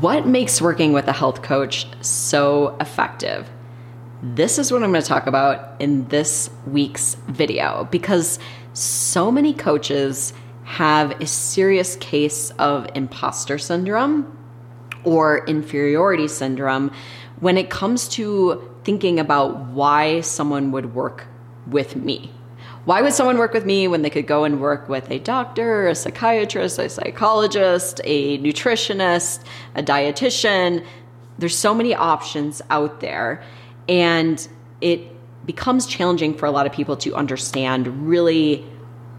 What makes working with a health coach so effective? This is what I'm going to talk about in this week's video, because so many coaches have a serious case of imposter syndrome or inferiority syndrome when it comes to thinking about why someone would work with me. Why would someone work with me when they could go and work with a doctor, a psychiatrist, a psychologist, a nutritionist, a dietitian? There's so many options out there, and it becomes challenging for a lot of people to understand really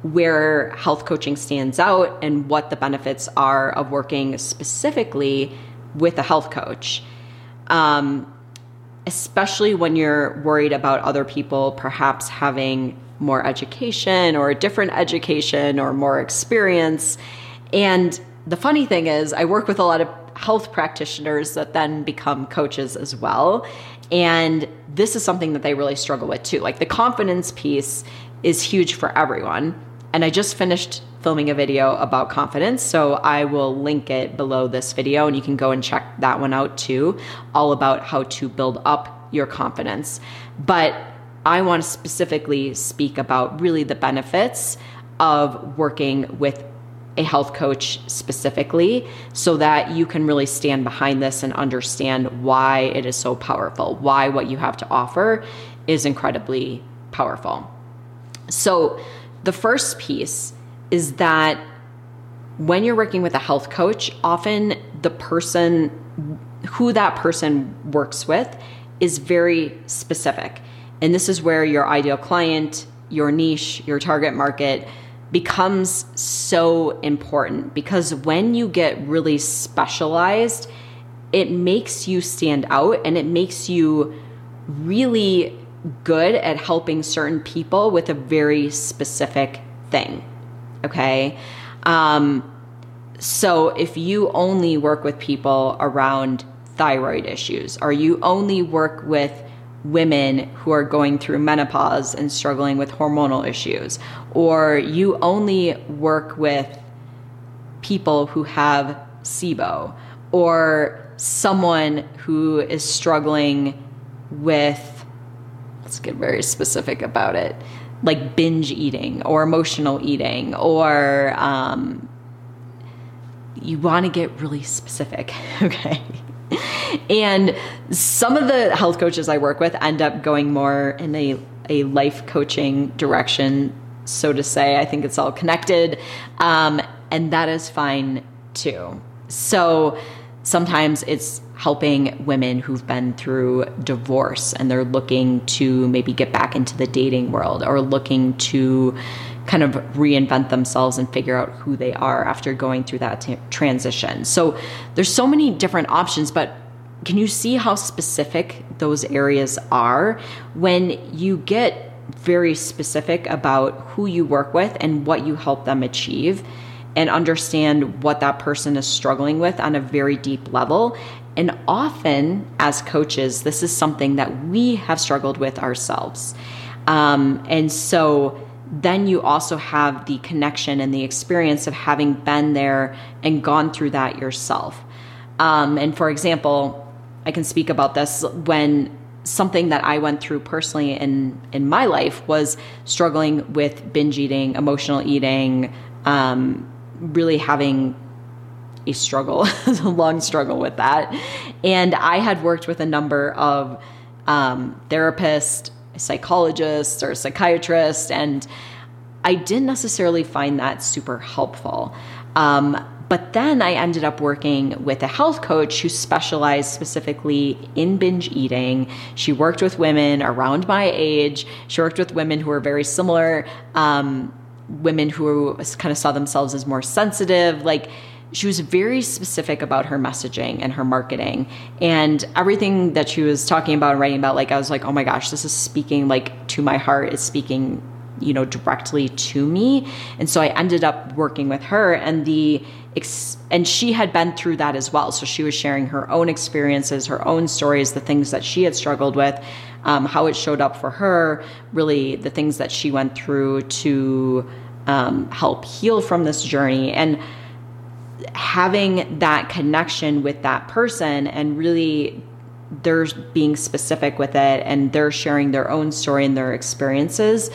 where health coaching stands out and what the benefits are of working specifically with a health coach, especially when you're worried about other people perhaps having more education or a different education or more experience. And the funny thing is, I work with a lot of health practitioners that then become coaches as well. And this is something that they really struggle with too. Like, the confidence piece is huge for everyone. And I just finished filming a video about confidence, so I will link it below this video and you can go and check that one out too, all about how to build up your confidence. But I want to specifically speak about really the benefits of working with a health coach specifically, so that you can really stand behind this and understand why it is so powerful, why what you have to offer is incredibly powerful. So the first piece is that when you're working with a health coach, often the person who that person works with is very specific. And this is where your ideal client, your niche, your target market becomes so important, because when you get really specialized, it makes you stand out and it makes you really good at helping certain people with a very specific thing, okay? So if you only work with people around thyroid issues, or you only work with women who are going through menopause and struggling with hormonal issues, or you only work with people who have SIBO, or someone who is struggling with, let's get very specific about it, like binge eating or emotional eating, or you want to get really specific, okay? And some of the health coaches I work with end up going more in a life coaching direction, so to say. I think it's all connected. And that is fine too. So sometimes it's helping women who've been through divorce and they're looking to maybe get back into the dating world, or looking to kind of reinvent themselves and figure out who they are after going through that transition. So there's so many different options, but can you see how specific those areas are? When you get very specific about who you work with and what you help them achieve, and understand what that person is struggling with on a very deep level. And often as coaches, this is something that we have struggled with ourselves. And so then you also have the connection and the experience of having been there and gone through that yourself. And for example, I can speak about this when something that I went through personally in my life was struggling with binge eating, emotional eating, really having a struggle, a long struggle with that. And I had worked with a number of therapists, psychologists, or psychiatrists, and I didn't necessarily find that super helpful. But then I ended up working with a health coach who specialized specifically in binge eating. She worked with women around my age. She worked with women who were very similar, women who kind of saw themselves as more sensitive. Like, she was very specific about her messaging and her marketing, and everything that she was talking about and writing about, like, I was like, oh my gosh, this is speaking like to my heart, is speaking, you know, directly to me. And so I ended up working with her, and and she had been through that as well. So she was sharing her own experiences, her own stories, the things that she had struggled with, how it showed up for her, really the things that she went through to help heal from this journey. And having that connection with that person and really they're being specific with it and they're sharing their own story and their experiences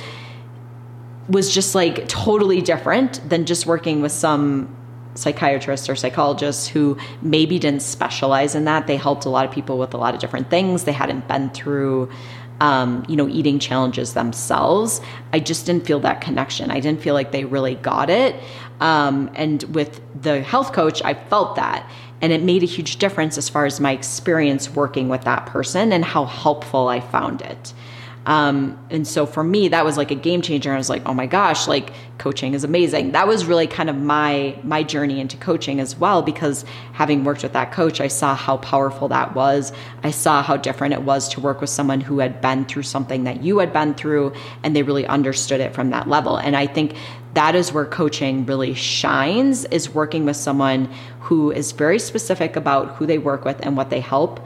was just like totally different than just working with some psychiatrists or psychologists who maybe didn't specialize in that. They helped a lot of people with a lot of different things. They hadn't been through, eating challenges themselves. I just didn't feel that connection. I didn't feel like they really got it. And with the health coach, I felt that. And it made a huge difference as far as my experience working with that person and how helpful I found it. And so for me, that was like a game changer. I was like, oh my gosh, like coaching is amazing. That was really kind of my journey into coaching as well, because having worked with that coach, I saw how powerful that was. I saw how different it was to work with someone who had been through something that you had been through, and they really understood it from that level. And I think that is where coaching really shines, is working with someone who is very specific about who they work with and what they help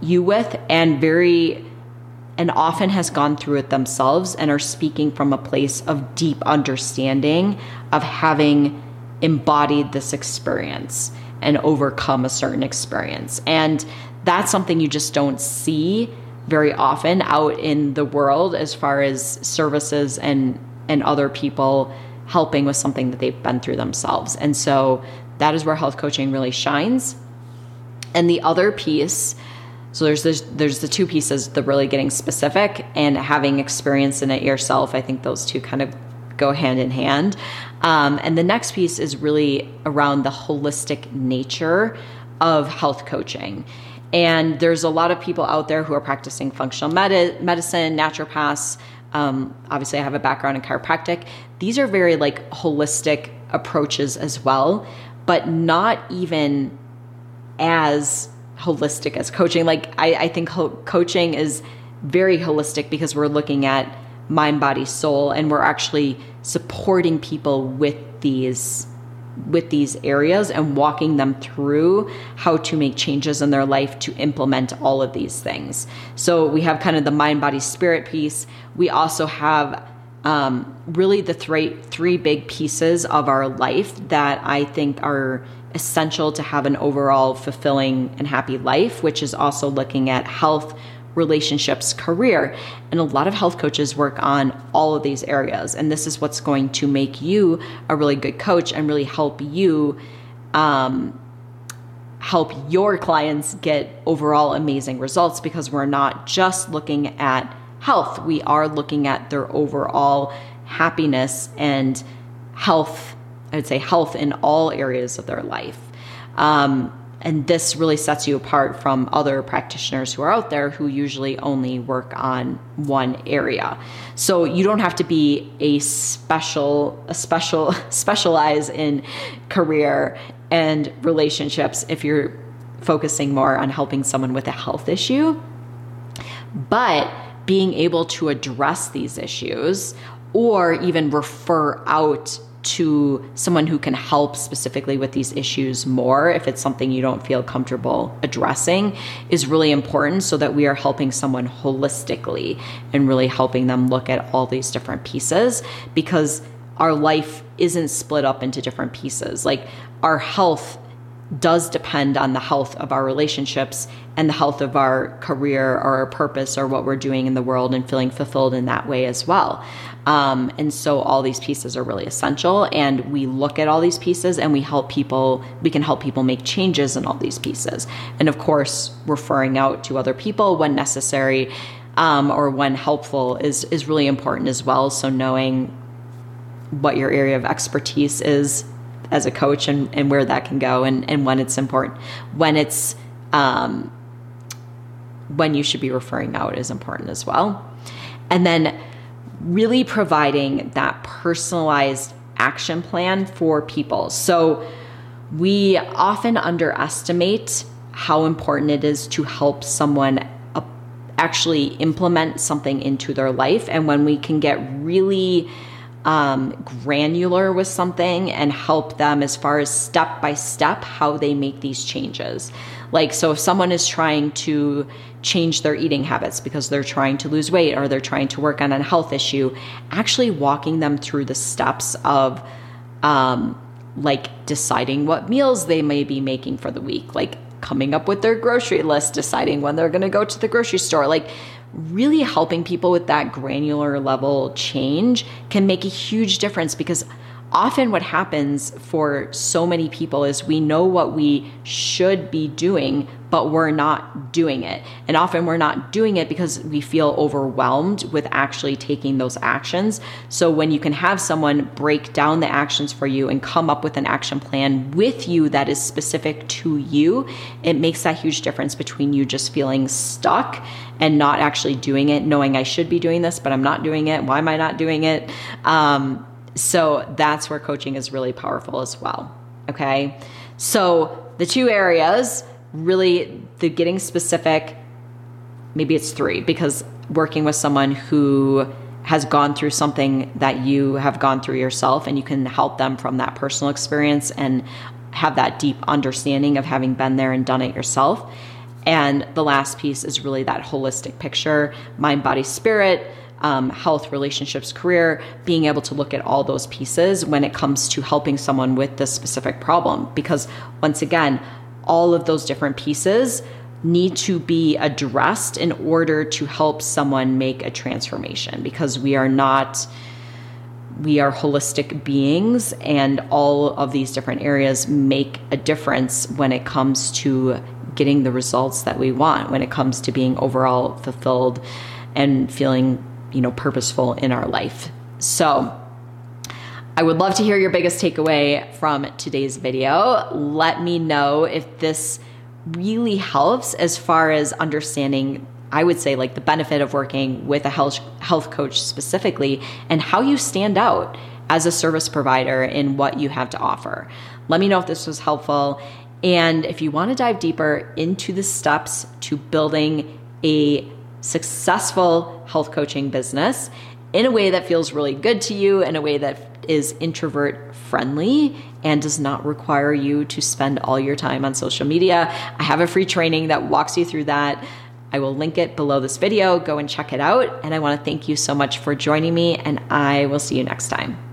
you with, and often has gone through it themselves and are speaking from a place of deep understanding of having embodied this experience and overcome a certain experience. And that's something you just don't see very often out in the world as far as services and other people helping with something that they've been through themselves. And so that is where health coaching really shines. And the other piece, so there's the two pieces, the really getting specific and having experience in it yourself. I think those two kind of go hand in hand. And the next piece is really around the holistic nature of health coaching. And there's a lot of people out there who are practicing functional medicine, naturopaths. Obviously I have a background in chiropractic. These are very like holistic approaches as well, but not even as holistic as coaching. Like I think coaching is very holistic because we're looking at mind, body, soul, and we're actually supporting people with these areas and walking them through how to make changes in their life to implement all of these things. So we have kind of the mind, body, spirit piece. We also have really the three big pieces of our life that I think are essential to have an overall fulfilling and happy life, which is also looking at health, relationships, career. And a lot of health coaches work on all of these areas. And this is what's going to make you a really good coach and really help you help your clients get overall amazing results, because we're not just looking at health. We are looking at their overall happiness and health. I would say health in all areas of their life. And this really sets you apart from other practitioners who are out there who usually only work on one area. So you don't have to be specialize in career and relationships if you're focusing more on helping someone with a health issue. But being able to address these issues or even refer out to someone who can help specifically with these issues more, if it's something you don't feel comfortable addressing, is really important, so that we are helping someone holistically and really helping them look at all these different pieces, because our life isn't split up into different pieces. Like our health does depend on the health of our relationships and the health of our career or our purpose or what we're doing in the world and feeling fulfilled in that way as well. And so all these pieces are really essential, and we look at all these pieces and we can help people make changes in all these pieces. And of course, referring out to other people when necessary, or when helpful is really important as well. So knowing what your area of expertise is as a coach and where that can go and when it's important, when you should be referring out is important as well. And then really providing that personalized action plan for people. So we often underestimate how important it is to help someone actually implement something into their life. And when we can get really granular with something and help them as far as step by step how they make these changes. Like, so if someone is trying to change their eating habits because they're trying to lose weight or they're trying to work on a health issue, actually walking them through the steps of like deciding what meals they may be making for the week, like coming up with their grocery list, deciding when they're going to go to the grocery store, like really helping people with that granular level change can make a huge difference, because often what happens for so many people is we know what we should be doing, but we're not doing it. And often we're not doing it because we feel overwhelmed with actually taking those actions. So when you can have someone break down the actions for you and come up with an action plan with you that is specific to you, it makes that huge difference between you just feeling stuck and not actually doing it, knowing I should be doing this, but I'm not doing it. Why am I not doing it? So that's where coaching is really powerful as well. Okay. So the two areas, really the getting specific, maybe it's three, because working with someone who has gone through something that you have gone through yourself, and you can help them from that personal experience and have that deep understanding of having been there and done it yourself. And the last piece is really that holistic picture, mind, body, spirit, health, relationships, career, being able to look at all those pieces when it comes to helping someone with this specific problem. Because once again, all of those different pieces need to be addressed in order to help someone make a transformation, because we are holistic beings, and all of these different areas make a difference when it comes to getting the results that we want, when it comes to being overall fulfilled and feeling purposeful in our life. So I would love to hear your biggest takeaway from today's video. Let me know if this really helps as far as understanding, I would say, like the benefit of working with a health coach specifically, and how you stand out as a service provider in what you have to offer. Let me know if this was helpful. And if you want to dive deeper into the steps to building a successful health coaching business in a way that feels really good to you, in a way that is introvert friendly and does not require you to spend all your time on social media, I have a free training that walks you through that. I will link it below this video. Go and check it out. And I want to thank you so much for joining me, and I will see you next time.